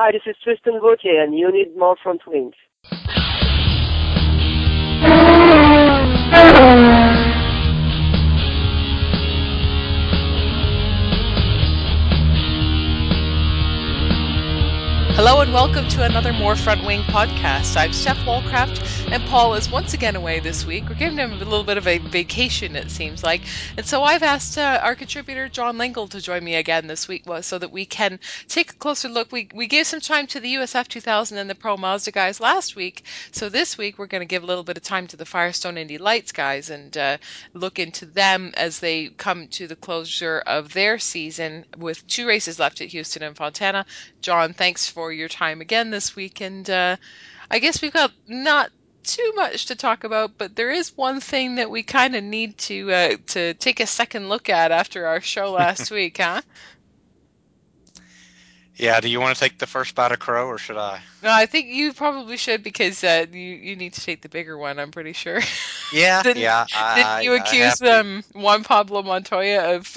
Hi, this is Tristan Gauthier, and you need more front wings. Hello and welcome to another More Front Wing podcast. I'm Steph Walcraft, and Paul is once again away this week. We're giving him a little bit of a vacation, it seems like. And so I've asked our contributor, John Lingle, to join me again this week so that we can take a closer look. We gave some time to the USF2000 and the Pro Mazda guys last week. So this week we're going to give a little bit of time to the Firestone Indy Lights guys and look into them as they come to the closure of their season with two races left at Houston and Fontana. John, thanks for your time again this week, and I guess we've got not too much to talk about, but there is one thing that we kind of need to take a second look at after our show last week, huh? Yeah, do you want to take the first bite of crow, or should I? No, I think you probably should, because you need to take the bigger one, I'm pretty sure. Yeah, Didn't you accuse Juan Pablo Montoya of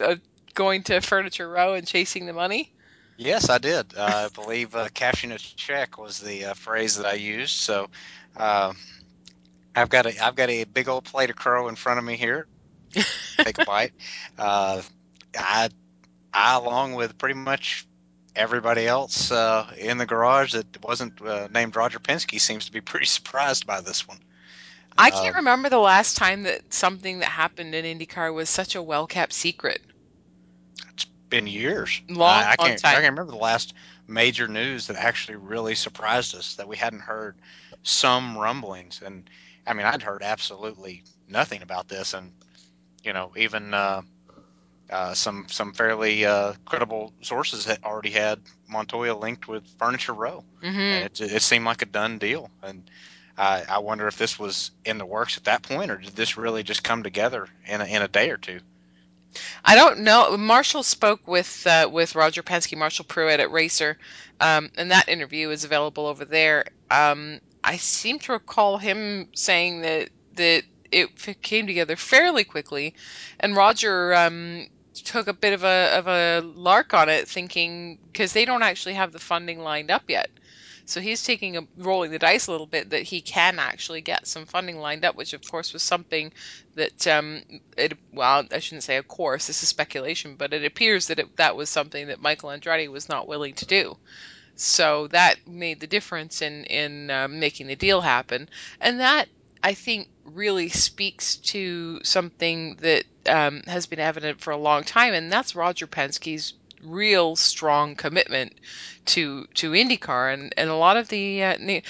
going to Furniture Row and chasing the money? Yes, I did. I believe cashing a check was the phrase that I used. So I've got a big old plate of crow in front of me here. Take a bite. I along with pretty much everybody else in the garage that wasn't named Roger Penske, seems to be pretty surprised by this one. I can't remember the last time that something that happened in IndyCar was such a well-kept secret. Been years. I can't remember the last major news that actually really surprised us, that we hadn't heard some rumblings. And I mean, I'd heard absolutely nothing about this, and you know, even some fairly credible sources had already had Montoya linked with Furniture Row. Mm-hmm. And it seemed like a done deal, and I wonder if this was in the works at that point, or did this really just come together in a day or two? I don't know. Marshall spoke with Roger Penske, Marshall Pruitt at Racer, and that interview is available over there. I seem to recall him saying that it came together fairly quickly, and Roger took a bit of a lark on it, thinking, because they don't actually have the funding lined up yet. So he's rolling the dice a little bit that he can actually get some funding lined up, which of course was something that I shouldn't say of course, this is speculation, but it appears that that was something that Michael Andretti was not willing to do. So that made the difference in making the deal happen, and that, I think, really speaks to something that has been evident for a long time, and that's Roger Penske's real strong commitment to IndyCar, and a lot of the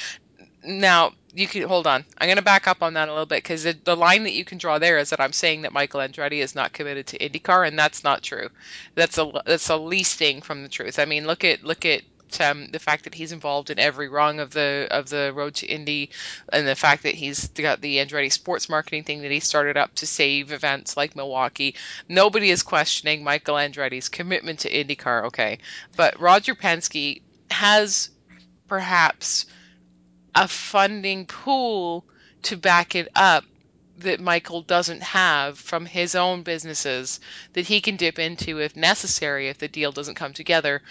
now you can hold on. I'm going to back up on that a little bit, because the line that you can draw there is that I'm saying that Michael Andretti is not committed to IndyCar, and that's not true. That's a leasing from the truth. I mean, look at the fact that he's involved in every rung of the Road to Indy, and the fact that he's got the Andretti sports marketing thing that he started up to save events like Milwaukee. Nobody is questioning Michael Andretti's commitment to IndyCar, okay? But Roger Penske has perhaps a funding pool to back it up that Michael doesn't have from his own businesses, that he can dip into if necessary if the deal doesn't come together.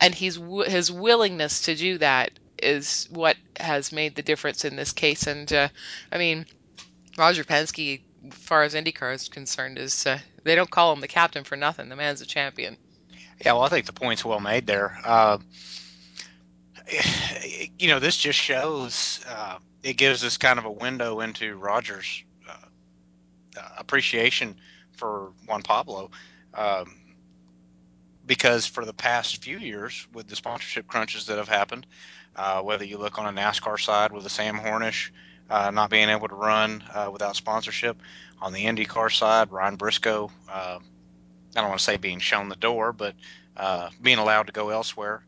And his willingness to do that is what has made the difference in this case. And, I mean, Roger Penske, as far as IndyCar is concerned, is they don't call him the captain for nothing. The man's a champion. Yeah, well, I think the point's well made there. You know, this just shows, it gives us kind of a window into Roger's appreciation for Juan Pablo. Because for the past few years, with the sponsorship crunches that have happened, whether you look on a NASCAR side with the Sam Hornish not being able to run without sponsorship, on the IndyCar side, Ryan Briscoe, I don't want to say being shown the door, but being allowed to go elsewhere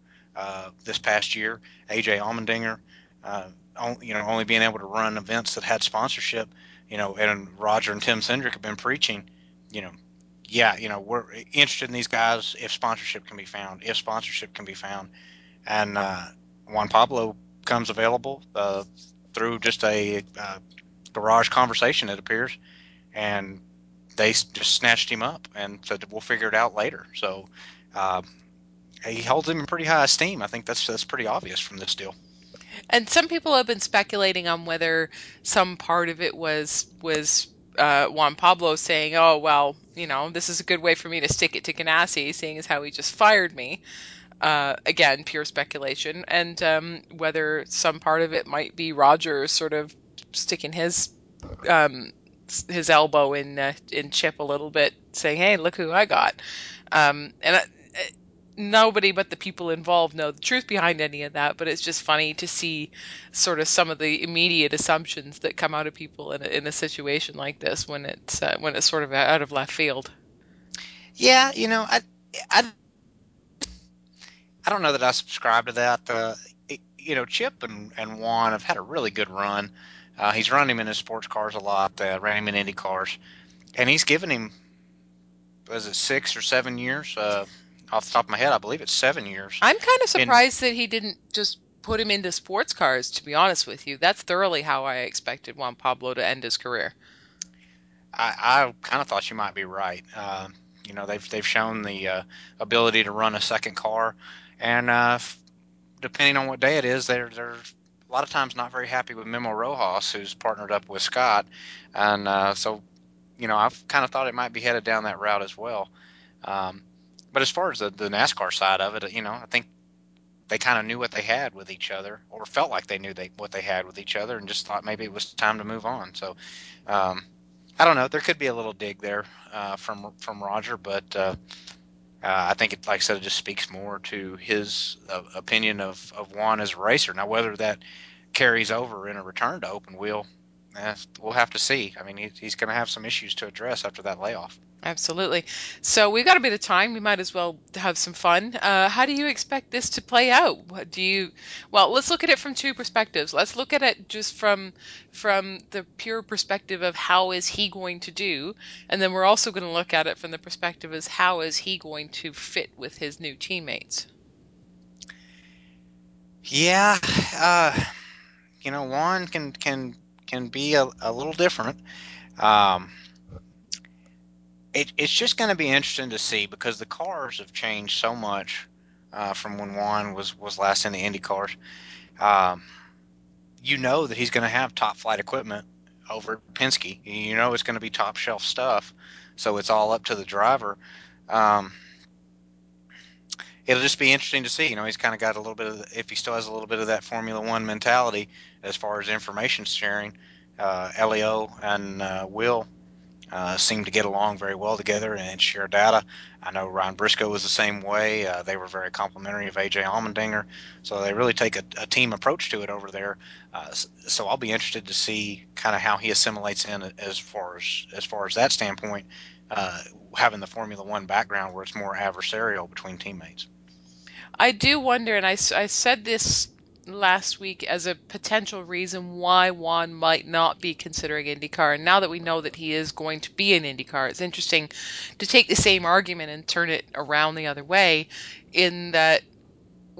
this past year, AJ Allmendinger, only being able to run events that had sponsorship, you know, and Roger and Tim Cindric have been preaching, you know, yeah, you know, we're interested in these guys if sponsorship can be found, And Juan Pablo comes available through just a garage conversation, it appears, and they just snatched him up and said, we'll figure it out later. So he holds him in pretty high esteem. I think that's pretty obvious from this deal. And some people have been speculating on whether some part of it was Juan Pablo saying, oh, well, you know, this is a good way for me to stick it to Ganassi, seeing as how he just fired me. Again, pure speculation. And whether some part of it might be Roger sort of sticking his elbow in Chip a little bit, saying, hey, look who I got. Nobody but the people involved know the truth behind any of that, but it's just funny to see sort of some of the immediate assumptions that come out of people in a situation like this when it's sort of out of left field. Yeah, you know, I don't know that I subscribe to that. You know, Chip and Juan have had a really good run. He's run him in his sports cars a lot, ran him in Indy cars, and he's given him, was it 6 or 7 years? Off the top of my head, I believe it's 7 years. I'm kind of surprised that he didn't just put him into sports cars, to be honest with you. That's thoroughly how I expected Juan Pablo to end his career. I kind of thought you might be right. You know, they've shown the ability to run a second car, and depending on what day it is, they're a lot of times not very happy with Memo Rojas, who's partnered up with Scott, and so, you know, I've kind of thought it might be headed down that route as well. But as far as the NASCAR side of it, you know, I think they kind of knew what they had with each other, or felt like they knew what they had with each other, and just thought maybe it was time to move on. So I don't know. There could be a little dig there from Roger, but I think, it, like I said, it just speaks more to his opinion of Juan as a racer. Now, whether that carries over in a return to open wheel, we'll have to see. I mean, he's going to have some issues to address after that layoff. Absolutely. So we've got a bit of time. We might as well have some fun. How do you expect this to play out? Well, let's look at it from two perspectives. Let's look at it just from the pure perspective of how is he going to do, and then we're also going to look at it from the perspective as how is he going to fit with his new teammates. Yeah, you know, Juan can be a little different. It's just going to be interesting to see, because the cars have changed so much from when Juan was last in the Indy cars. You know that he's going to have top flight equipment over Penske. You know it's going to be top shelf stuff, so it's all up to the driver. It'll just be interesting to see. You know, he's kind of got a little bit of – if he still has a little bit of that Formula One mentality as far as information sharing, Elio and Will – seem to get along very well together and share data. I know Ryan Briscoe was the same way. They were very complimentary of AJ Allmendinger, so they really take a team approach to it over there. So I'll be interested to see kind of how he assimilates in as far as that standpoint, having the Formula One background where it's more adversarial between teammates. I do wonder, and I said this last week as a potential reason why Juan might not be considering IndyCar. And now that we know that he is going to be in IndyCar, it's interesting to take the same argument and turn it around the other way, in that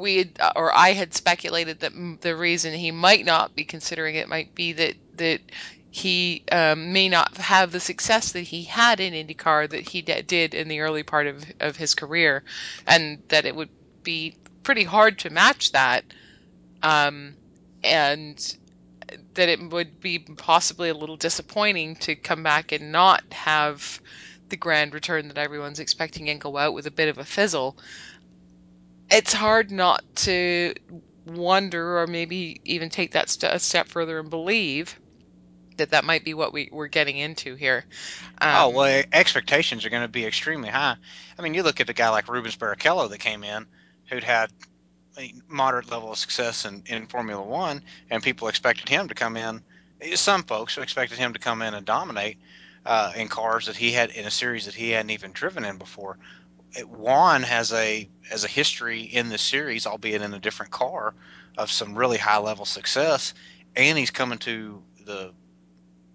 I had speculated that the reason he might not be considering it might be that he may not have the success that he had in IndyCar that he did in the early part of his career, and that it would be pretty hard to match that. And that it would be possibly a little disappointing to come back and not have the grand return that everyone's expecting and go out with a bit of a fizzle. It's hard not to wonder, or maybe even take that a step further and believe that might be what we're getting into here. Well, expectations are going to be extremely high. I mean, you look at a guy like Rubens Barrichello that came in, who'd had a moderate level of success in Formula One, and people expected him to come in. Some folks expected him to come in and dominate in cars that he had in a series that he hadn't even driven in before. Juan has a history in the series, albeit in a different car, of some really high level success, and he's coming to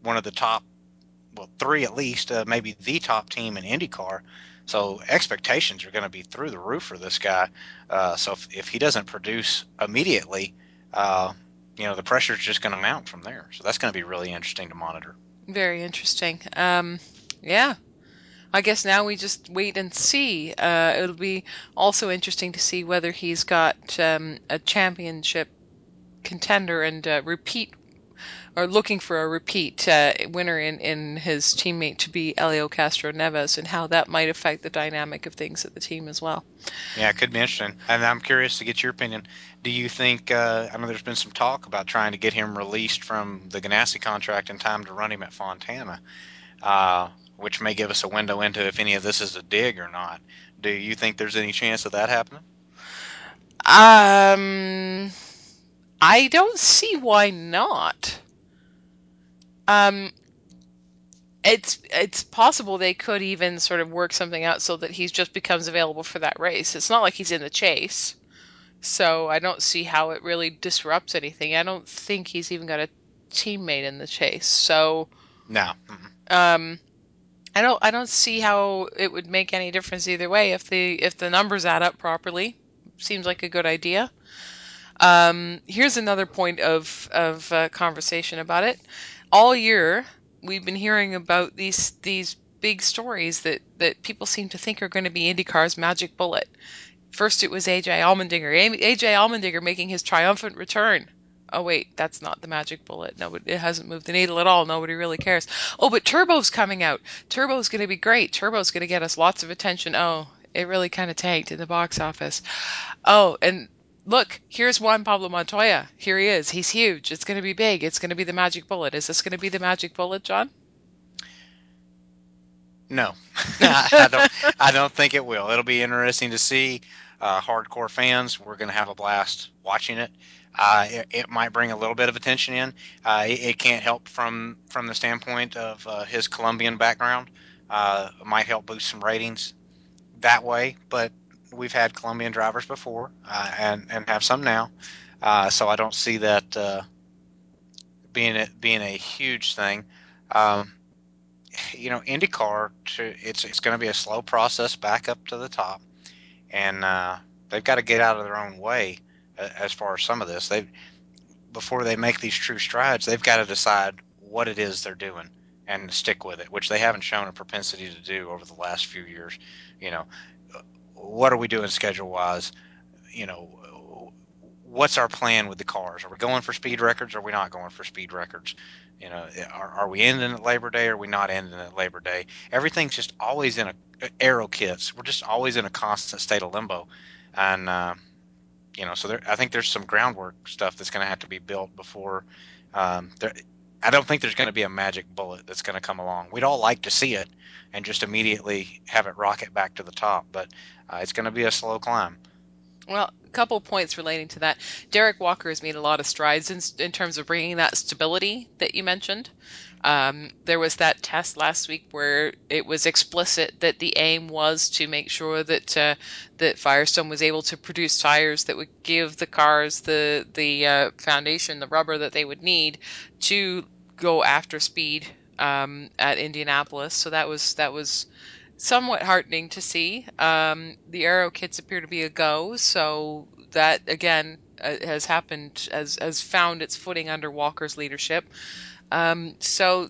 one of the top, well, three at least, maybe the top team in IndyCar. So expectations are going to be through the roof for this guy. So if he doesn't produce immediately, you know, the pressure is just going to mount from there. So that's going to be really interesting to monitor. Very interesting. Yeah. I guess now we just wait and see. It'll be also interesting to see whether he's got a championship contender and repeat, or looking for a repeat winner in his teammate to be Elio Castro Neves, and how that might affect the dynamic of things at the team as well. Yeah, it could be interesting. And I'm curious to get your opinion. Do you think, I know there's been some talk about trying to get him released from the Ganassi contract in time to run him at Fontana, which may give us a window into if any of this is a dig or not. Do you think there's any chance of that happening? I don't see why not. It's possible they could even sort of work something out so that he just becomes available for that race. It's not like he's in the chase, so I don't see how it really disrupts anything. I don't think he's even got a teammate in the chase, so no. I don't see how it would make any difference either way if the numbers add up properly. Seems like a good idea. Here's another point of conversation about it. All year we've been hearing about these big stories that people seem to think are going to be IndyCar's magic bullet. First it was AJ Allmendinger. AJ Allmendinger making his triumphant return. Oh wait, that's not the magic bullet. No, it hasn't moved the needle at all. Nobody really cares. Oh, but Turbo's coming out. Turbo's going to be great. Turbo's going to get us lots of attention. Oh, it really kind of tanked in the box office. Oh, and look, here's Juan Pablo Montoya. Here he is. He's huge. It's going to be big. It's going to be the magic bullet. Is this going to be the magic bullet, John? No, I don't think it will. It'll be interesting to see. Hardcore fans, we're going to have a blast watching it. It might bring a little bit of attention in. It can't help from the standpoint of his Colombian background. It might help boost some ratings that way, but we've had Colombian drivers before, and have some now, so I don't see that being a huge thing. IndyCar, it's going to be a slow process back up to the top, and they've got to get out of their own way as far as some of this. Before they make these true strides, they've got to decide what it is they're doing and stick with it, which they haven't shown a propensity to do over the last few years. What are we doing schedule-wise? What's our plan with the cars? Are we going for speed records? Or are we not going for speed records? Are we ending at Labor Day? Or are we not ending at Labor Day? Everything's just always in aero kits. We're just always in a constant state of limbo, and so I think there's some groundwork stuff that's going to have to be built before. I don't think there's going to be a magic bullet that's going to come along. We'd all like to see it and just immediately have it rocket back to the top, but it's going to be a slow climb. Well, a couple points relating to that. Derek Walker has made a lot of strides in terms of bringing that stability that you mentioned. There was that test last week where it was explicit that the aim was to make sure that Firestone was able to produce tires that would give the cars the foundation, the rubber that they would need to go after speed at Indianapolis. So that was somewhat heartening to see. The aero kits appear to be a go, so that again has happened, has found its footing under Walker's leadership. So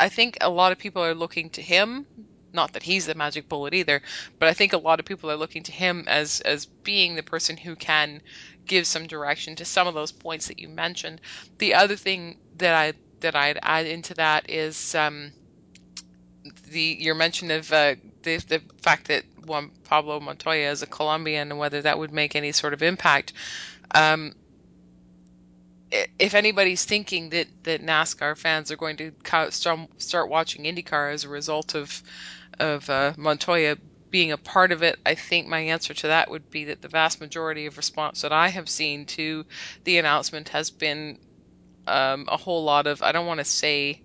I think a lot of people are looking to him. Not that he's the magic bullet either, but I think a lot of people are looking to him as being the person who can give some direction to some of those points that you mentioned. The other thing that I'd add into that is your mention of the fact that Juan Pablo Montoya is a Colombian and whether that would make any sort of impact. If anybody's thinking that NASCAR fans are going to start watching IndyCar as a result of Montoya being a part of it, I think my answer to that would be that the vast majority of response that I have seen to the announcement has been a whole lot of, I don't want to say,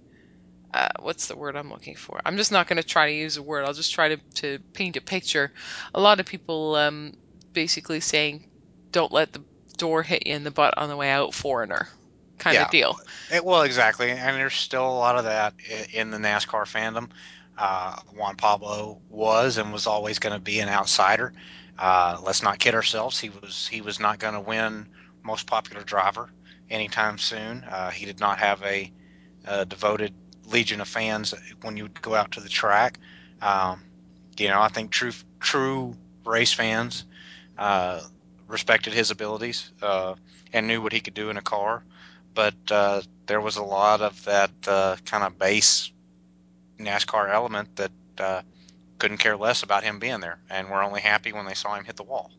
what's the word I'm looking for? I'm just not going to try to use a word. I'll just try to paint a picture. A lot of people basically saying, don't let the door hit you in the butt on the way out, foreigner kind of deal. Well, exactly. And there's still a lot of that in the NASCAR fandom. Juan Pablo was and was always going to be an outsider. Let's not kid ourselves. He was not going to win most popular driver anytime soon. He did not have a devoted legion of fans when you would go out to the track. You know, I think true race fans respected his abilities and knew what he could do in a car. But there was a lot of that kind of base NASCAR element that couldn't care less about him being there, and were only happy when they saw him hit the wall.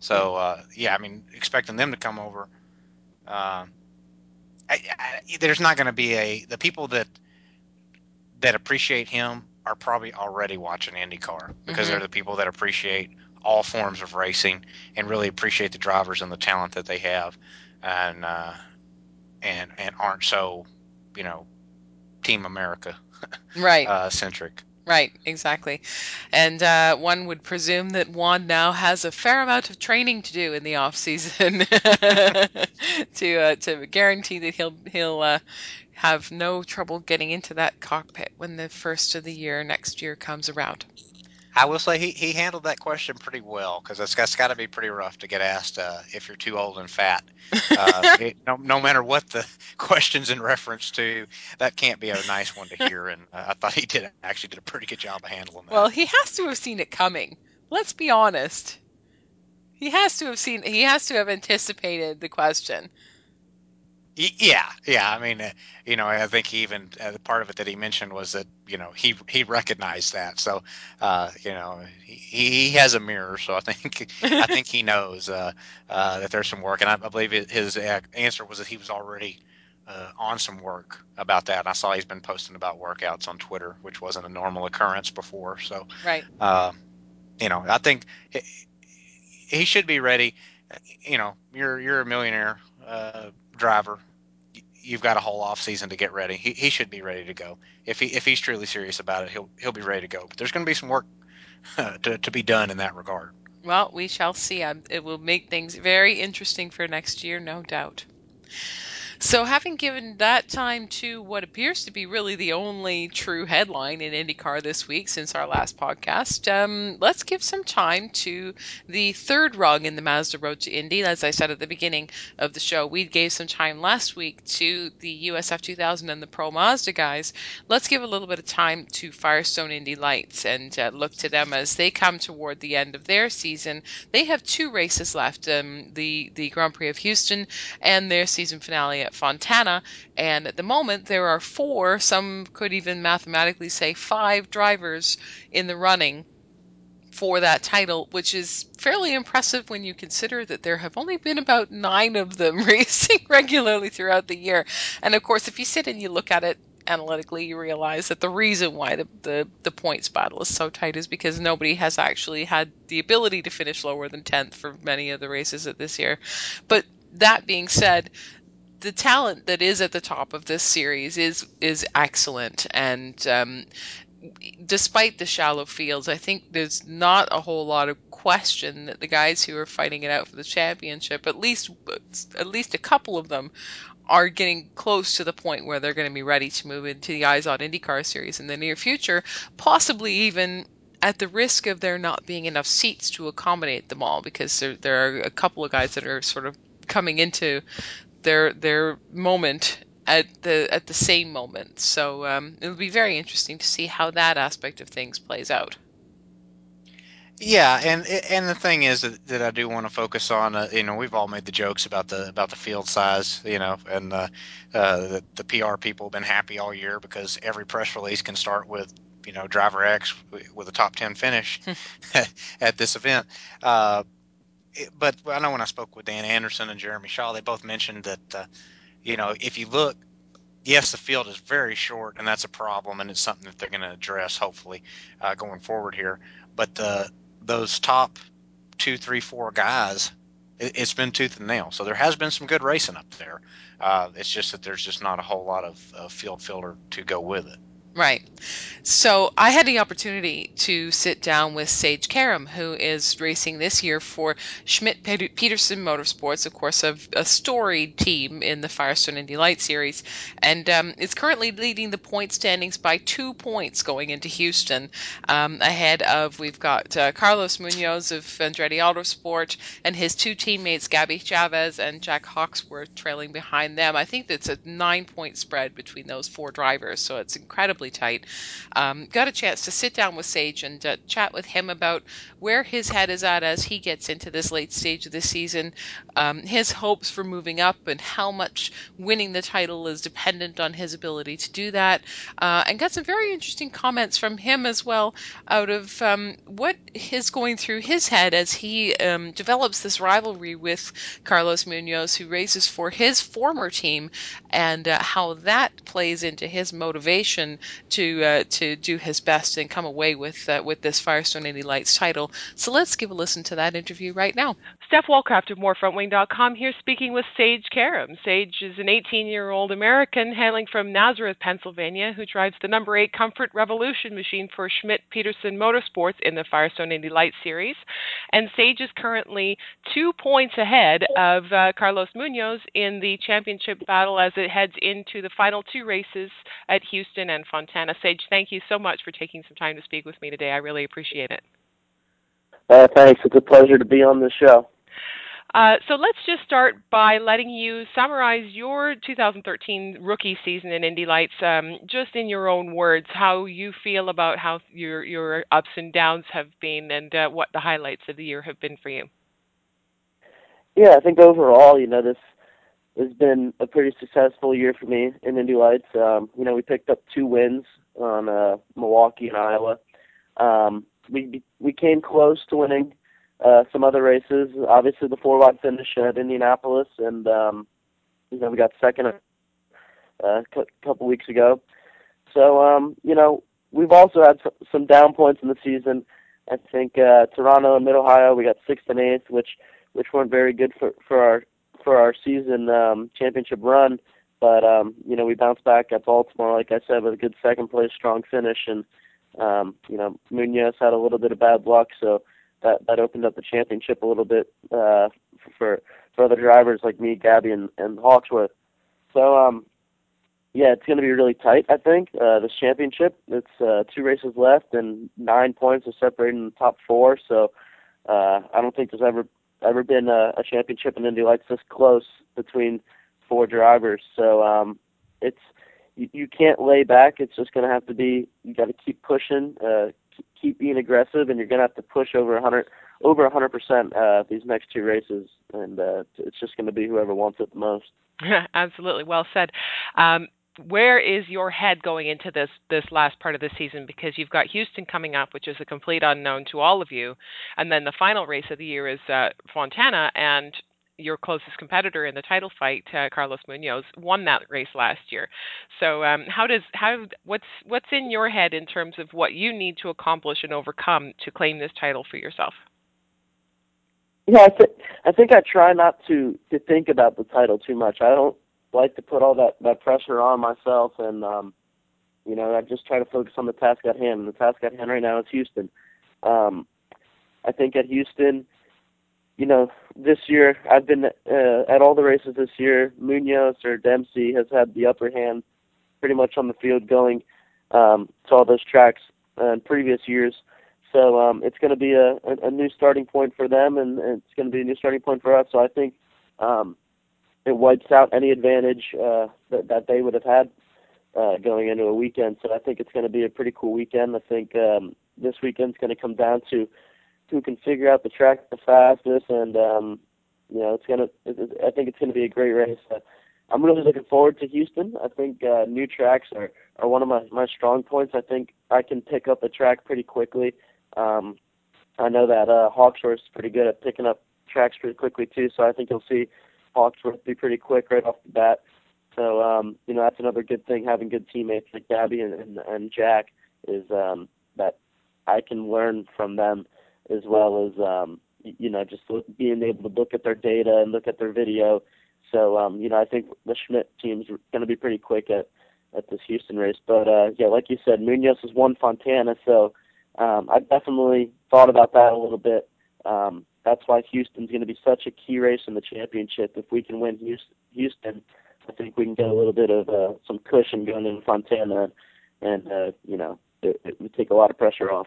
So, yeah, I mean, expecting them to come over, there's not going to be the people that appreciate him are probably already watching IndyCar, because they're the people that appreciate all forms of racing and really appreciate the drivers and the talent that they have, and aren't so, you know, Team America right centric. Right, exactly. And one would presume that Juan now has a fair amount of training to do in the off season to guarantee that he'll have no trouble getting into that cockpit when the first of the year next year comes around. I will say he handled that question pretty well, because it's got to be pretty rough to get asked if you're too old and fat. No matter what the question's in reference to, that can't be a nice one to hear. And I thought he did a pretty good job of handling that. Well, he has to have seen it coming. Let's be honest. He has to have anticipated the question. Yeah. I mean, you know, I think he even the part of it that he mentioned was that, you know, he recognized that. So, you know, he has a mirror. So I think he knows that there's some work. And I believe his answer was that he was already on some work about that. And I saw he's been posting about workouts on Twitter, which wasn't a normal occurrence before. So, right. You know, I think he should be ready. You know, you're a millionaire driver. You've got a whole off season to get ready. He should be ready to go. If he's truly serious about it, he'll be ready to go. But there's going to be some work to be done in that regard. Well, we shall see. It will make things very interesting for next year, no doubt. So, having given that time to what appears to be really the only true headline in IndyCar this week since our last podcast, let's give some time to the third rung in the Mazda Road to Indy. As I said at the beginning of the show, we gave some time last week to the USF2000 and the Pro Mazda guys. Let's give a little bit of time to Firestone Indy Lights and look to them as they come toward the end of their season. They have two races left, the Grand Prix of Houston and their season finale at Fontana, and at the moment there are four, some could even mathematically say five drivers in the running for that title, which is fairly impressive when you consider that there have only been about 9 of them racing regularly throughout the year. And of course, if you sit and you look at it analytically, you realize that the reason why the points battle is so tight is because nobody has actually had the ability to finish lower than 10th for many of the races at this year. But that being said, the talent that is at the top of this series is excellent, and despite the shallow fields, I think there's not a whole lot of question that the guys who are fighting it out for the championship, at least a couple of them, are getting close to the point where they're going to be ready to move into the Eyes on IndyCar series in the near future, possibly even at the risk of there not being enough seats to accommodate them all, because there are a couple of guys that are sort of coming into their moment at the same moment. So it'll be very interesting to see how that aspect of things plays out. Yeah, and the thing is that I do want to focus on, you know, we've all made the jokes about the field size, you know, and the PR people have been happy all year because every press release can start with, you know, driver X with a top 10 finish at this event. But I know when I spoke with Dan Anderson and Jeremy Shaw, they both mentioned that, you know, if you look, yes, the field is very short, and that's a problem, and it's something that they're going to address, hopefully, going forward here. But those top 2, 3, 4 guys, it's been tooth and nail. So there has been some good racing up there. It's just that there's just not a whole lot of field filler to go with it. Right. So I had the opportunity to sit down with Sage Karam, who is racing this year for Schmidt-Peterson Motorsports, of course, a storied team in the Firestone Indy Lights series, and is currently leading the point standings by 2 points going into Houston. Ahead of, we've got Carlos Munoz of Andretti Autosport and his two teammates, Gabby Chaves and Jack Hawksworth, trailing behind them. I think that's a 9-point spread between those four drivers, so it's incredibly really tight. Got a chance to sit down with Sage and chat with him about where his head is at as he gets into this late stage of the season, his hopes for moving up and how much winning the title is dependent on his ability to do that, and got some very interesting comments from him as well out of what is going through his head as he develops this rivalry with Carlos Munoz, who races for his former team, and how that plays into his motivation to do his best and come away with this Firestone Indy Lights title. So let's give a listen to that interview right now. Steph Walcraft of morefrontwing.com here speaking with Sage Karam. Sage is an 18-year-old American hailing from Nazareth, Pennsylvania, who drives the number 8 Comfort Revolution machine for Schmidt-Peterson Motorsports in the Firestone Indy Lights series. And Sage is currently 2 points ahead of Carlos Munoz in the championship battle as it heads into the final 2 races at Houston and Fontana. Sage, thank you so much for taking some time to speak with me today. I really appreciate it. Thanks. It's a pleasure to be on the show. So let's just start by letting you summarize your 2013 rookie season in Indy Lights, just in your own words, how you feel about how your ups and downs have been and what the highlights of the year have been for you. Yeah, I think overall, this has been a pretty successful year for me in Indy Lights. We picked up 2 wins on Milwaukee and Iowa. We came close to winning some other races. Obviously, the 4-wide finish at Indianapolis, and we got second a couple weeks ago. So we've also had some down points in the season. I think Toronto and Mid Ohio, we got 6th and 8th, which weren't very good for our season championship run. But we bounced back at Baltimore, like I said, with a good second place, strong finish, and Munoz had a little bit of bad luck, so that opened up the championship a little bit for other drivers like me, Gabby, and Hawksworth. So, it's going to be really tight, I think, this championship. It's 2 races left, and 9 points are separating the top 4, so I don't think there's ever been a championship in Indy Lights this close between 4 drivers. So it's... You can't lay back. It's just going to have to be, you got to keep pushing, keep being aggressive, and you're going to have to push over 100% these next 2 races, and it's just going to be whoever wants it the most. Absolutely. Well said. Where is your head going into this last part of the season? Because you've got Houston coming up, which is a complete unknown to all of you, and then the final race of the year is Fontana, and your closest competitor in the title fight, Carlos Munoz, won that race last year. So what's in your head in terms of what you need to accomplish and overcome to claim this title for yourself? Yeah, I think I try not to think about the title too much. I don't like to put all that pressure on myself, and I just try to focus on the task at hand. And the task at hand right now is Houston. I think at Houston, this year, I've been at all the races this year, Munoz or Dempsey has had the upper hand pretty much on the field going to all those tracks in previous years. So it's going to be a new starting point for them, and it's going to be a new starting point for us. So I think it wipes out any advantage that they would have had going into a weekend. So I think it's going to be a pretty cool weekend. I think this weekend's going to come down to who can figure out the track the fastest, and I think it's gonna be a great race. I'm really looking forward to Houston. I think new tracks are one of my strong points. I think I can pick up a track pretty quickly. I know that Hawksworth's pretty good at picking up tracks pretty quickly too, so I think you'll see Hawksworth be pretty quick right off the bat. So that's another good thing, having good teammates like Gabby and Jack, is that I can learn from them, as well as, just being able to look at their data and look at their video. So, I think the Schmidt team's going to be pretty quick at this Houston race. But, like you said, Munoz has won Fontana, so I definitely thought about that a little bit. That's why Houston's going to be such a key race in the championship. If we can win Houston, I think we can get a little bit of some cushion going into Fontana, and it would take a lot of pressure off.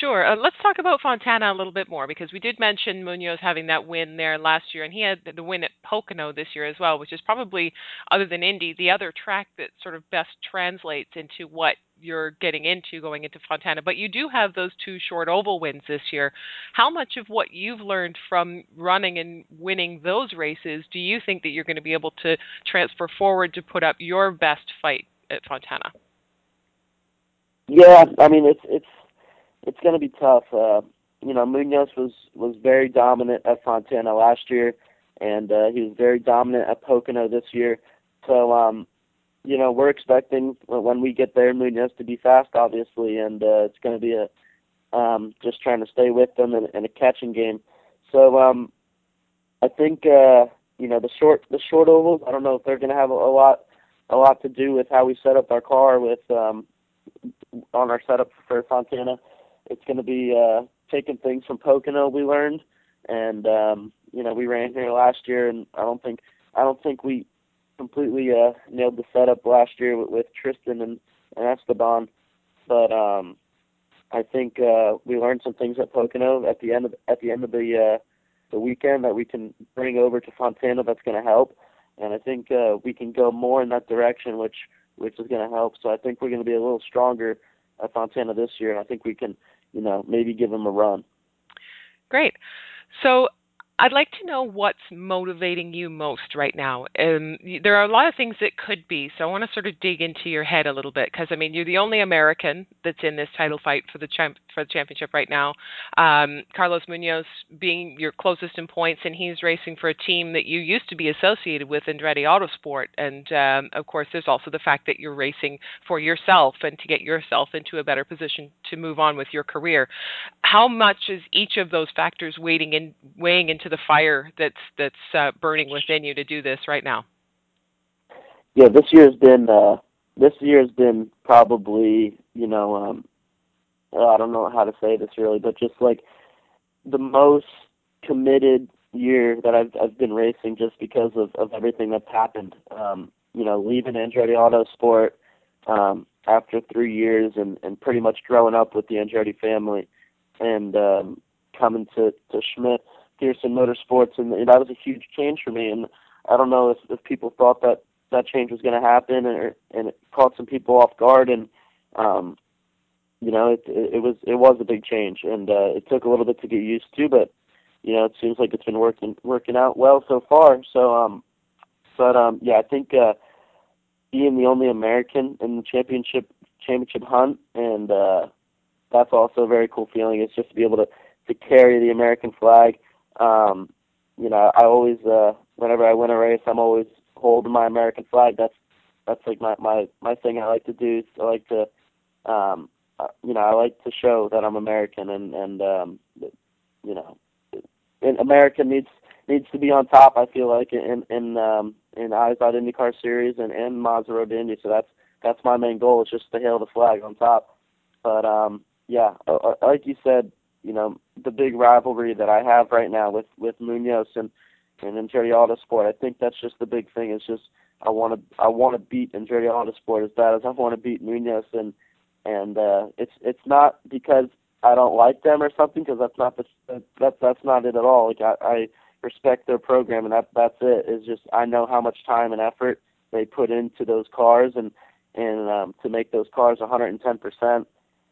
Sure. Let's talk about Fontana a little bit more, because we did mention Munoz having that win there last year, and he had the win at Pocono this year as well, which is probably, other than Indy, the other track that sort of best translates into what you're getting into going into Fontana. But you do have those two short oval wins this year. How much of what you've learned from running and winning those races do you think that you're going to be able to transfer forward to put up your best fight at Fontana? Yeah, I mean, it's going to be tough. You know, Munoz was very dominant at Fontana last year, and he was very dominant at Pocono this year. So, you know, we're expecting when we get there Munoz to be fast, obviously, and it's going to be a just trying to stay with them in a catching game. So I think you know, the short ovals, I don't know if they're going to have a lot to do with how we set up our car with on our setup for Fontana. It's going to be taking things from Pocono we learned, and you know, we ran here last year, and I don't think we completely nailed the setup last year with Tristan and Esteban, but I think we learned some things at Pocono at the end of the weekend that we can bring over to Fontana. That's going to help, and I think we can go more in that direction, which is going to help. So I think we're going to be a little stronger at Fontana this year, and I think we can, you know, maybe give them a run. Great. So I'd like to know what's motivating you most right now. There are a lot of things that could be, so I want to sort of dig into your head a little bit, because, I mean, you're the only American that's in this title fight for the championship right now. Carlos Munoz being your closest in points, and he's racing for a team that you used to be associated with, Andretti Autosport. And, of course, there's also the fact that you're racing for yourself and to get yourself into a better position to move on with your career. How much is each of those factors weighing into the fire that's burning within you to do this right now? Yeah, this year's been probably, you know, I don't know how to say this really, but just like the most committed year that I've been racing, just because of everything that's happened. You know, leaving Andretti Autosport after 3 years and pretty much growing up with the Andretti family, and coming to Schmidt-Peterson Motorsports, and that was a huge change for me. And I don't know if people thought that change was going to happen, and it caught some people off guard. And you know, it was a big change, and it took a little bit to get used to. But you know, it seems like it's been working out well so far. So, but yeah, I think being the only American in the championship hunt, and that's also a very cool feeling. It's just to be able to carry the American flag. You know, I always, whenever I win a race, I'm always holding my American flag. That's like my thing I like to do. So I like to, you know, I like to show that I'm American, and you know, America needs to be on top, I feel like, in Eyes Out IndyCar Series and Mazda Road to Indy. So that's my main goal, is just to hail the flag on top. But, yeah, like you said, you know, the big rivalry that I have right now with Munoz and Andretti Autosport, I think that's just the big thing. It's just I want to beat Andretti Autosport as bad as I want to beat Munoz, and it's not because I don't like them or something, because that's not it at all. Like I respect their program, and that's it. It's just I know how much time and effort they put into those cars and to make those cars 110%,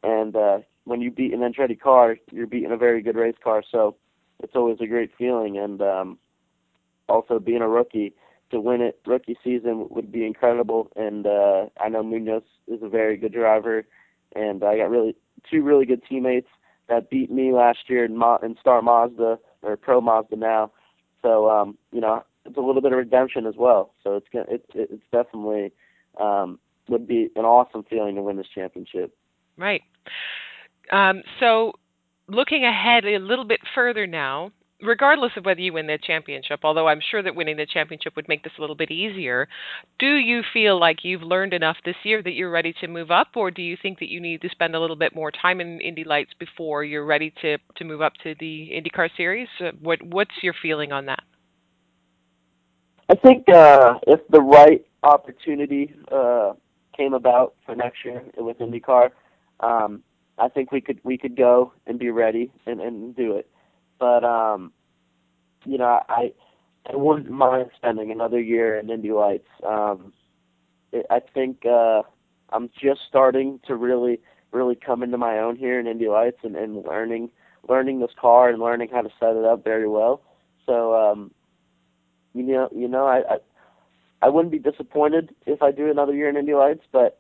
and when you beat an Andretti car, you're beating a very good race car, so it's always a great feeling. And also being a rookie, to win it rookie season would be incredible. And I know Munoz is a very good driver, and I got two really good teammates that beat me last year in Star Mazda, or Pro Mazda now. So you know, it's a little bit of redemption as well. So it's definitely would be an awesome feeling to win this championship. Right. So looking ahead a little bit further now, regardless of whether you win the championship, although I'm sure that winning the championship would make this a little bit easier, do you feel like you've learned enough this year that you're ready to move up, or do you think that you need to spend a little bit more time in Indy Lights before you're ready to move up to the IndyCar Series? What's your feeling on that? I think if the right opportunity came about for next year with IndyCar, I think we could go and be ready and do it. But you know, I wouldn't mind spending another year in Indy Lights. I think I'm just starting to really come into my own here in Indy Lights and learning this car and learning how to set it up very well. So you know, I wouldn't be disappointed if I do another year in Indy Lights, but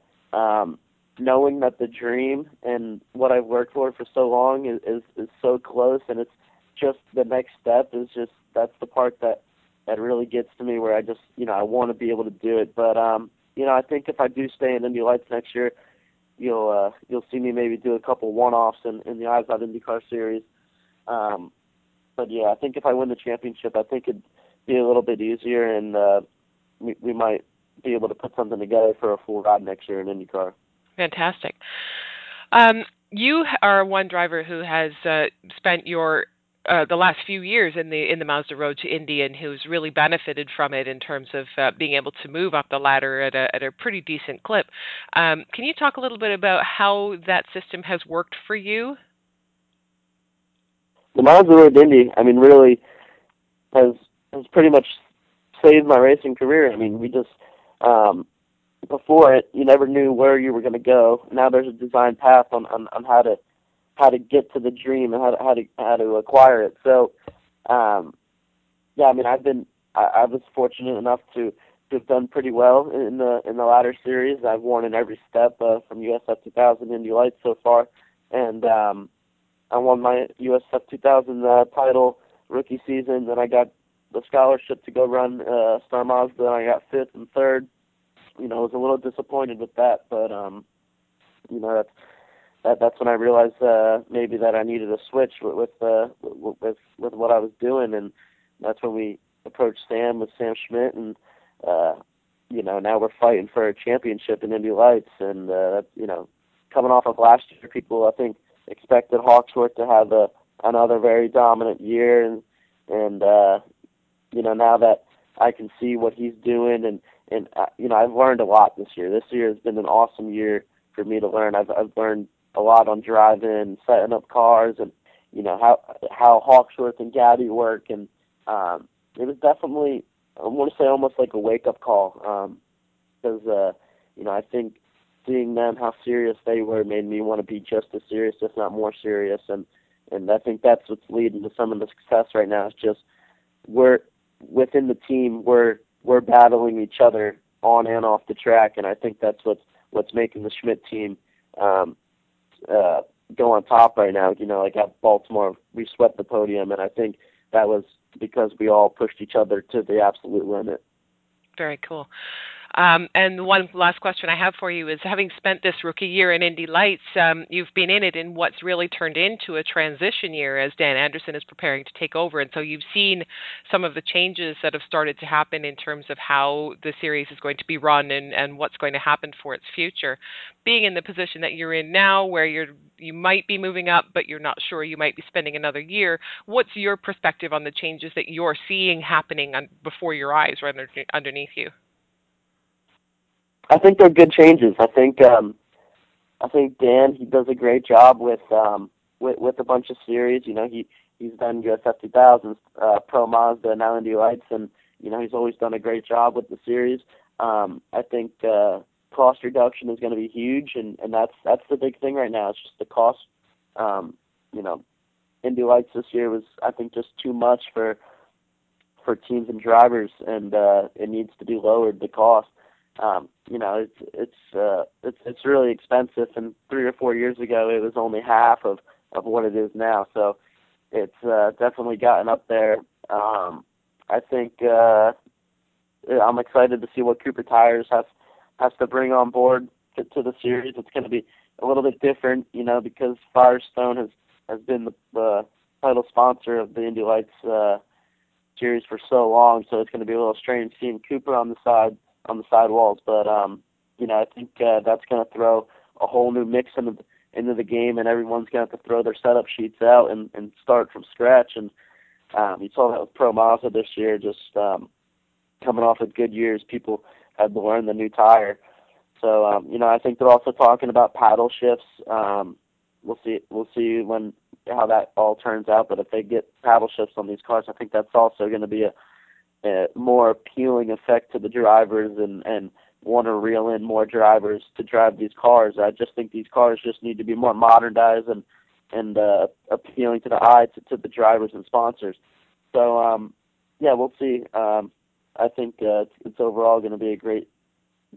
knowing that the dream and what I've worked for so long is so close, and it's just the next step is just, that's the part that really gets to me, where I just, you know, I want to be able to do it. But you know, I think if I do stay in Indy Lights next year, you'll see me maybe do a couple one-offs in the Eyes Out IndyCar series. But yeah, I think if I win the championship, I think it'd be a little bit easier, and we might be able to put something together for a full ride next year in IndyCar. Fantastic. You are one driver who has spent your the last few years in the Mazda Road to Indy, and who's really benefited from it in terms of being able to move up the ladder at a pretty decent clip. Can you talk a little bit about how that system has worked for you? The Mazda Road to Indy, I mean, really has pretty much saved my racing career. I mean, we just before it, you never knew where you were going to go. Now there's a designed path on how to get to the dream and how to acquire it. So, yeah, I mean, I was fortunate enough to have done pretty well in the latter series. I've won in every step from USF2000 Indy Lights so far, and I won my USF2000 title rookie season. Then I got the scholarship to go run Star Mazda, and I got fifth and third. You know, I was a little disappointed with that, but you know, that's when I realized maybe that I needed a switch with what I was doing, and that's when we approached Sam with Sam Schmidt, and you know, now we're fighting for a championship in Indy Lights, and you know, coming off of last year, people I think expected Hawksworth to have another very dominant year, and you know, now that I can see what he's doing, and you know, I've learned a lot this year. This year has been an awesome year for me to learn. I've learned a lot on driving, setting up cars, and you know how Hawksworth and Gabby work, and it was definitely, I want to say, almost like a wake up call, because you know, I think seeing them, how serious they were, made me want to be just as serious, if not more serious, and I think that's what's leading to some of the success right now. It's just we're within the team, we're battling each other on and off the track, and I think that's what's making the Schmidt team go on top right now. You know, like at Baltimore, we swept the podium, and I think that was because we all pushed each other to the absolute limit. Very cool. And one last question I have for you is, having spent this rookie year in Indy Lights, you've been in it in what's really turned into a transition year as Dan Anderson is preparing to take over. And so you've seen some of the changes that have started to happen in terms of how the series is going to be run and what's going to happen for its future. Being in the position that you're in now, where you might be moving up, but you're not sure, you might be spending another year, what's your perspective on the changes that you're seeing happening before your eyes right underneath you? I think they're good changes. I think Dan, he does a great job with a bunch of series. You know, he's done USF2000, Pro Mazda, now Indy Lights, and you know, he's always done a great job with the series. I think cost reduction is going to be huge, and that's the big thing right now. It's just the cost. You know, Indy Lights this year was, I think, just too much for teams and drivers, and it needs to be lowered, the cost. You know, it's really expensive, and 3 or 4 years ago it was only half of what it is now. So it's definitely gotten up there. I think I'm excited to see what Cooper Tires has to bring on board to the series. It's going to be a little bit different, you know, because Firestone has been the title sponsor of the Indy Lights series for so long. So it's going to be a little strange seeing Cooper on the sidewalls, but you know, I think that's going to throw a whole new mix into the game, and everyone's going to have to throw their setup sheets out and start from scratch. And you saw that with Pro Mazda this year, just coming off of good years, people had to learn the new tire. So you know, I think they're also talking about paddle shifts. we'll see. We'll see when how that all turns out. But if they get paddle shifts on these cars, I think that's also going to be a more appealing effect to the drivers and want to reel in more drivers to drive these cars. I just think these cars just need to be more modernized and appealing to the eye to the drivers and sponsors. So, yeah, we'll see. I think it's overall going to be a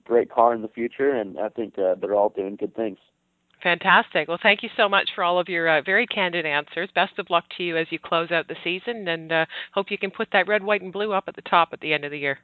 great car in the future, and I think they're all doing good things. Fantastic. Well, thank you so much for all of your very candid answers. Best of luck to you as you close out the season, and hope you can put that red, white, and blue up at the top at the end of the year.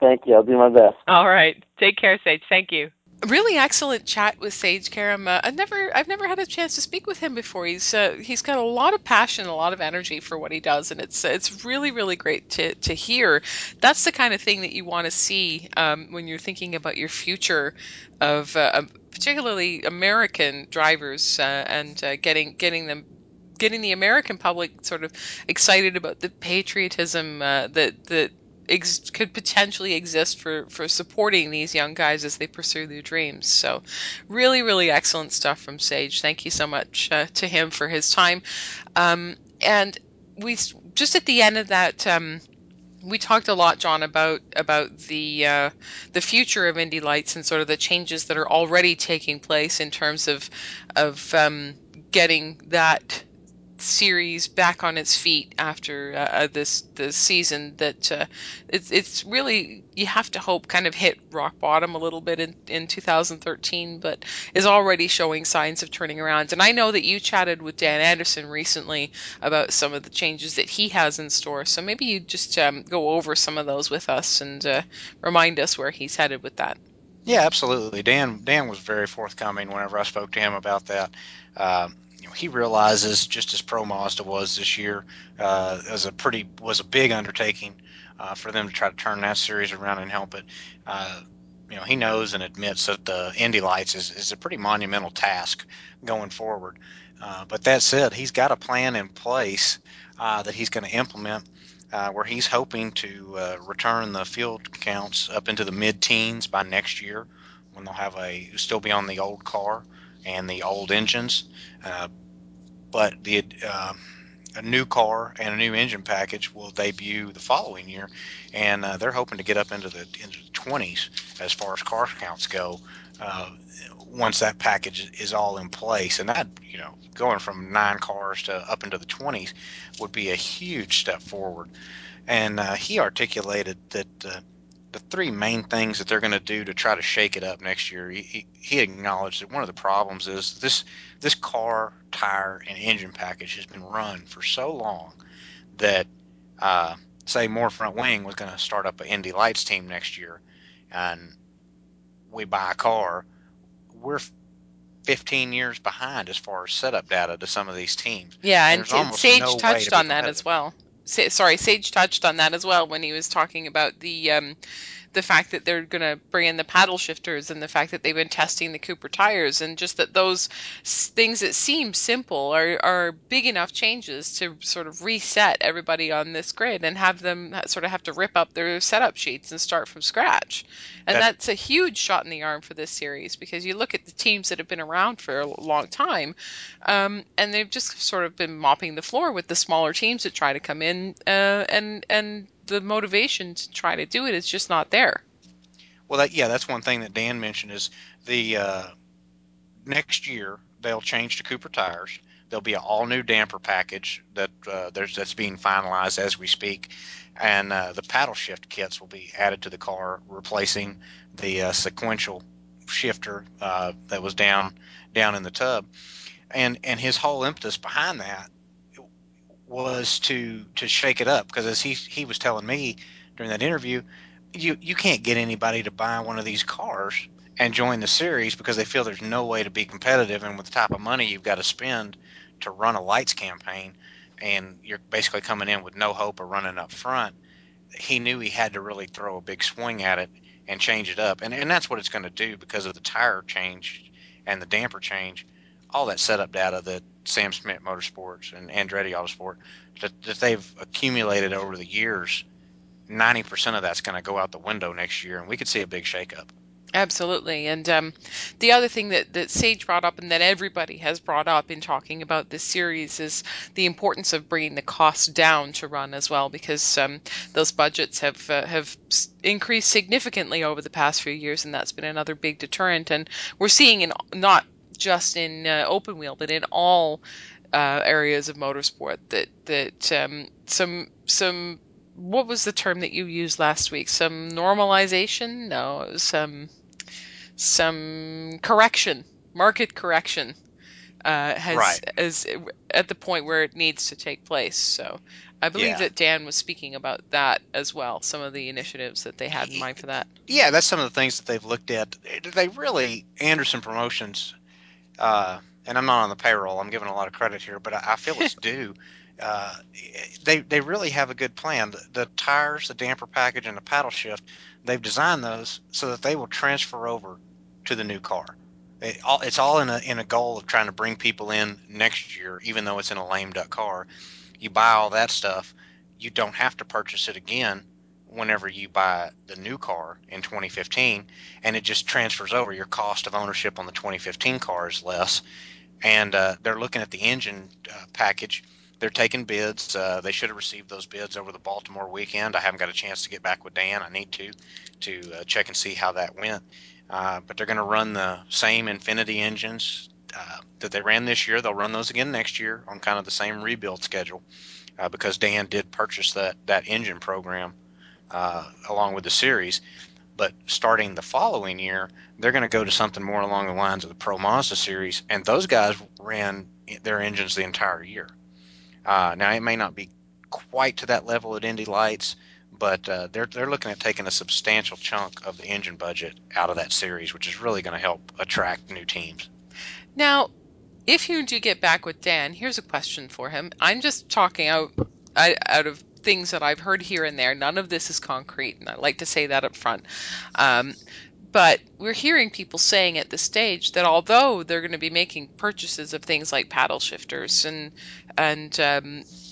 Thank you. I'll do my best. All right. Take care, Sage. Thank you. Really excellent chat with Sage Karam. I've never had a chance to speak with him before. He's got a lot of passion, a lot of energy for what he does, and it's really, really great to hear. That's the kind of thing that you want to see when you're thinking about your future of particularly American drivers and getting the American public sort of excited about the patriotism that could potentially exist for supporting these young guys as they pursue their dreams. So really, really excellent stuff from Sage. Thank you so much to him for his time. And we just at the end of that, we talked a lot, John, about the future of Indy Lights and sort of the changes that are already taking place in terms of getting that series back on its feet after this season that it's really, you have to hope, kind of hit rock bottom a little bit in 2013, but is already showing signs of turning around. And I know that you chatted with Dan Anderson recently about some of the changes that he has in store, so maybe you just go over some of those with us and remind us where he's headed with that. Yeah, absolutely. Dan was very forthcoming whenever I spoke to him about that. He realizes, just as Pro Mazda was this year, was a big undertaking for them to try to turn that series around and help it. He knows and admits that the Indy Lights is a pretty monumental task going forward. But that said, he's got a plan in place that he's going to implement, where he's hoping to return the field counts up into the mid-teens by next year, when they'll still be on the old car and the old engines, but a new car and a new engine package will debut the following year, and they're hoping to get up into the 20s as far as car counts go once that package is all in place. And that, going from 9 cars to up into the 20s would be a huge step forward. And he articulated that the three main things that they're going to do to try to shake it up next year. He acknowledged that one of the problems is this car, tire, and engine package has been run for so long that, say, More Front Wing was going to start up an Indy Lights team next year, and we buy a car, we're 15 years behind as far as setup data to some of these teams. Yeah, and Sage touched on that as well. Sage touched on that as well when he was talking about the fact that they're going to bring in the paddle shifters and the fact that they've been testing the Cooper tires, and just that those things that seem simple are big enough changes to sort of reset everybody on this grid and have them sort of have to rip up their setup sheets and start from scratch. And that's a huge shot in the arm for this series, because you look at the teams that have been around for a long time, and they've just sort of been mopping the floor with the smaller teams that try to come in. And the motivation to try to do it is just not there. Well, that's one thing that Dan mentioned is the next year they'll change to Cooper tires. There'll be an all-new damper package that that's being finalized as we speak, and the paddle shift kits will be added to the car, replacing the sequential shifter that was down in the tub. And his whole impetus behind that was to shake it up, because as he was telling me during that interview, you can't get anybody to buy one of these cars and join the series because they feel there's no way to be competitive, and with the type of money you've got to spend to run a lights campaign, and you're basically coming in with no hope of running up front. He knew he had to really throw a big swing at it and change it up, and that's what it's going to do because of the tire change and the damper change. All that setup data that Sam Schmidt Motorsports and Andretti Autosport that they've accumulated over the years, 90% of that's going to go out the window next year, and we could see a big shakeup. Absolutely. And the other thing that Sage brought up and that everybody has brought up in talking about this series is the importance of bringing the cost down to run as well, because those budgets have increased significantly over the past few years, and that's been another big deterrent. And we're seeing in not just in open wheel, but in all areas of motorsport that some what was the term that you used last week? Some normalization? No, it was some correction, market correction, is at the point where it needs to take place. So I believe that Dan was speaking about that as well, some of the initiatives that they had in mind for that. Yeah, that's some of the things that they've looked at. They really, Anderson Promotions, and I'm not on the payroll, I'm giving a lot of credit here, but I feel it's due. They really have a good plan. The tires, the damper package, and the paddle shift, they've designed those so that they will transfer over to the new car. It's all in a goal of trying to bring people in next year, even though it's in a lame duck car. You buy all that stuff, you don't have to purchase it again whenever you buy the new car in 2015, and it just transfers over. Your cost of ownership on the 2015 car is less, and they're looking at the engine package. They're taking bids. They should have received those bids over the Baltimore weekend. I haven't got a chance to get back with Dan. I need to check and see how that went. But they're going to run the same Infiniti engines that they ran this year. They'll run those again next year on kind of the same rebuild schedule because Dan did purchase that engine program along with the series. But starting the following year, they're going to go to something more along the lines of the Pro Mazda series, and those guys ran their engines the entire year. Now, it may not be quite to that level at Indy Lights, but they're looking at taking a substantial chunk of the engine budget out of that series, which is really going to help attract new teams. Now, if you do get back with Dan, here's a question for him. I'm just talking out of things that I've heard here and there. None of this is concrete, and I like to say that up front. But we're hearing people saying at this stage that although they're going to be making purchases of things like paddle shifters and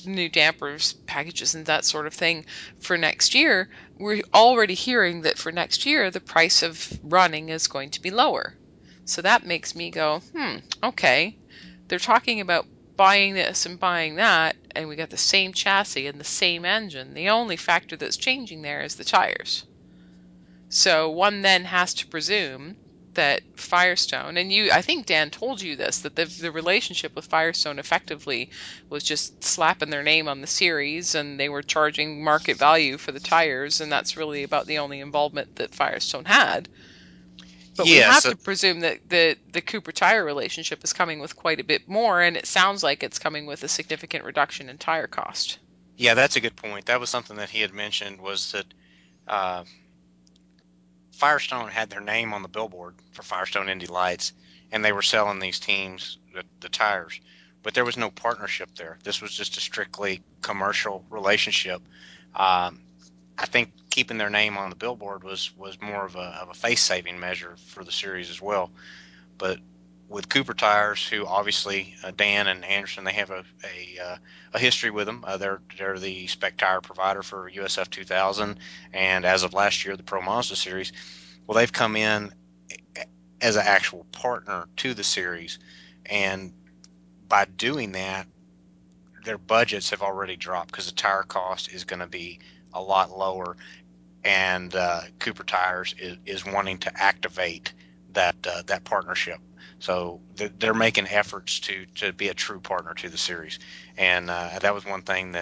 new dampers, packages, and that sort of thing for next year, we're already hearing that for next year the price of running is going to be lower. So that makes me go, okay, they're talking about buying this and buying that, and we got the same chassis and the same engine. The only factor that's changing there is the tires. So one then has to presume that Firestone, and I think Dan told you this, that the relationship with Firestone effectively was just slapping their name on the series, and they were charging market value for the tires, and that's really about the only involvement that Firestone had. But we have to presume that the Cooper tire relationship is coming with quite a bit more, and it sounds like it's coming with a significant reduction in tire cost. Yeah, that's a good point. That was something that he had mentioned, was that Firestone had their name on the billboard for Firestone Indy Lights, and they were selling these teams the tires, but there was no partnership there. This was just a strictly commercial relationship. I think keeping their name on the billboard was more of a face-saving measure for the series as well. But with Cooper Tires, who obviously Dan and Anderson, they have a history with them. They're the spec tire provider for USF2000, and as of last year, the Pro Mazda series. Well, they've come in as an actual partner to the series, and by doing that, their budgets have already dropped because the tire cost is going to be a lot lower, and Cooper Tires is wanting to activate that partnership. So they're making efforts to be a true partner to the series. And that was one thing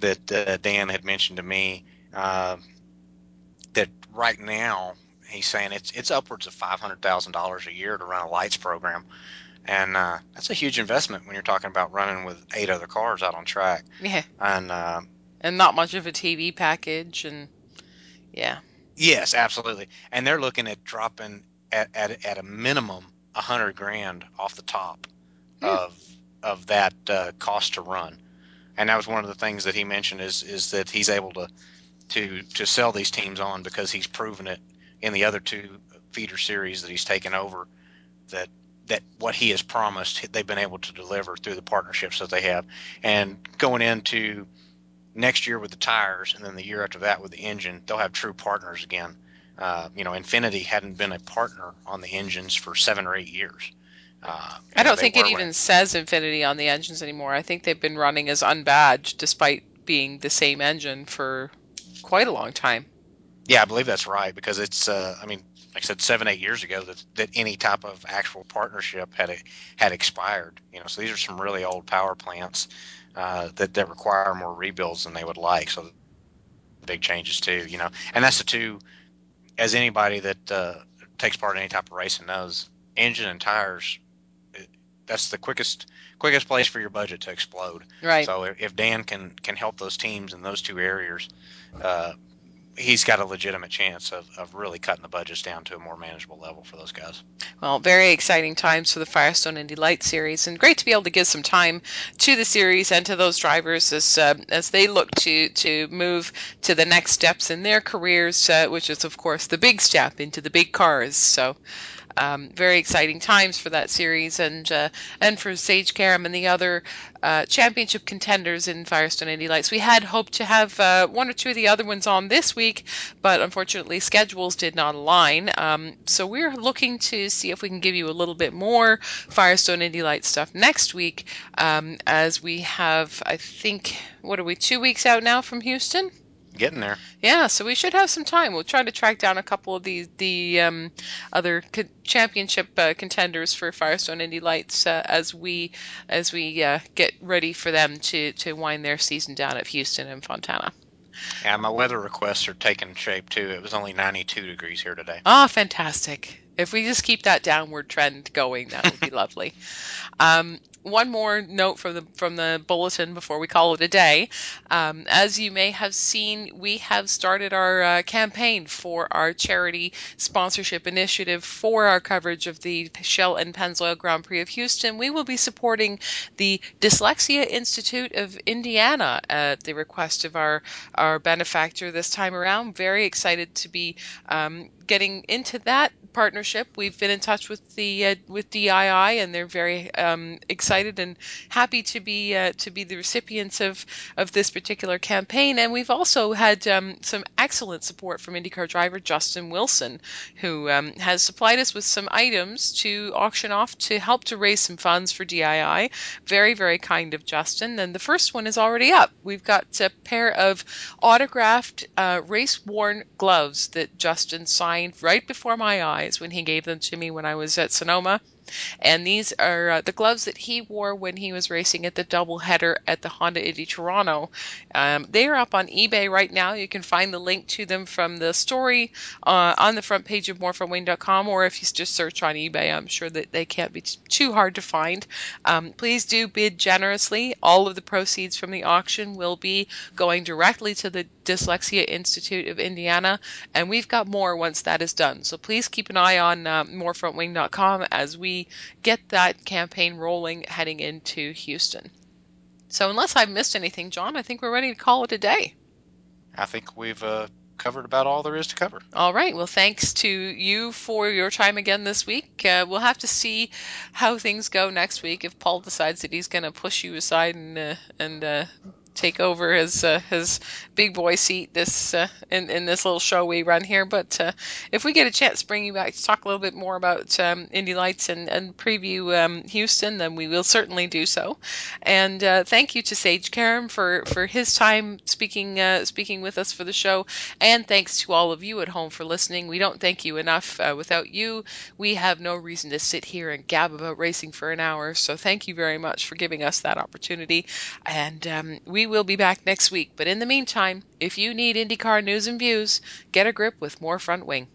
that Dan had mentioned to me, that right now he's saying it's upwards of $500,000 a year to run a lights program. And that's a huge investment when you're talking about running with 8 other cars out on track. Yeah. And not much of a TV package. And yeah. Yes, absolutely. And they're looking at dropping at a minimum $100,000 off the top of that cost to run, and that was one of the things that he mentioned is that he's able to sell these teams on because he's proven it in the other 2 feeder series that he's taken over that what he has promised they've been able to deliver through the partnerships that they have. And going into next year with the tires, and then the year after that with the engine, they'll have true partners again. Infiniti hadn't been a partner on the engines for 7 or 8 years. I don't think it even says Infiniti on the engines anymore. I think they've been running as unbadged despite being the same engine for quite a long time. Yeah, I believe that's right, because it's, like I said, 7, 8 years ago that any type of actual partnership had expired. So these are some really old power plants that require more rebuilds than they would like. So big changes too, and that's the two. As anybody that takes part in any type of racing knows, engine and tires, that's the quickest place for your budget to explode. Right. So if Dan can help those teams in those two areas, he's got a legitimate chance of really cutting the budgets down to a more manageable level for those guys. Well, very exciting times for the Firestone Indy Lights series, and great to be able to give some time to the series and to those drivers as they look to move to the next steps in their careers, which is, of course, the big step into the big cars. So very exciting times for that series and for Sage Karam and the other championship contenders in Firestone Indy Lights. We had hoped to have one or two of the other ones on this week, but unfortunately schedules did not align. So we're looking to see if we can give you a little bit more Firestone Indy Lights stuff next week, as we have, I think, what are we, 2 weeks out now from Houston? Getting there. Yeah, so we should have some time. We'll try to track down a couple of the other championship contenders for Firestone Indy Lights as we get ready for them to wind their season down at Houston and Fontana. Yeah, my weather requests are taking shape too. It was only 92 degrees here today. Oh, fantastic. If we just keep that downward trend going, that would be lovely. One more note from the bulletin before we call it a day. As you may have seen, we have started our campaign for our charity sponsorship initiative for our coverage of the Shell and Pennzoil Grand Prix of Houston. We will be supporting the Dyslexia Institute of Indiana at the request of our benefactor this time around. Very excited to be getting into that partnership. We've been in touch with DII, and they're very excited and happy to be the recipients of this particular campaign. And we've also had some excellent support from IndyCar driver Justin Wilson, who has supplied us with some items to auction off to help to raise some funds for DII. Very, very kind of Justin. And the first one is already up. We've got a pair of autographed race-worn gloves that Justin signed right before my eyes when he gave them to me when I was at Sonoma. And these are the gloves that he wore when he was racing at the doubleheader at the Honda Indy Toronto. They are up on eBay right now. You can find the link to them from the story on the front page of morefrontwing.com, or if you just search on eBay, I'm sure that they can't be too hard to find. Please do bid generously. All of the proceeds from the auction will be going directly to the Dyslexia Institute of Indiana, and we've got more once that is done. So please keep an eye on morefrontwing.com as we get that campaign rolling heading into Houston. So unless I've missed anything, John, I think we're ready to call it a day. I think we've covered about all there is to cover. All right. Well, thanks to you for your time again this week. We'll have to see how things go next week if Paul decides that he's going to push you aside and take over his big boy seat in this little show we run here. But if we get a chance to bring you back to talk a little bit more about Indy Lights and preview Houston, then we will certainly do so. And thank you to Sage Karam for his time speaking with us for the show. And thanks to all of you at home for listening. We don't thank you enough. Without you, we have no reason to sit here and gab about racing for an hour. So thank you very much for giving us that opportunity. And we will be back next week, but in the meantime, if you need IndyCar news and views, get a grip with More Front Wing.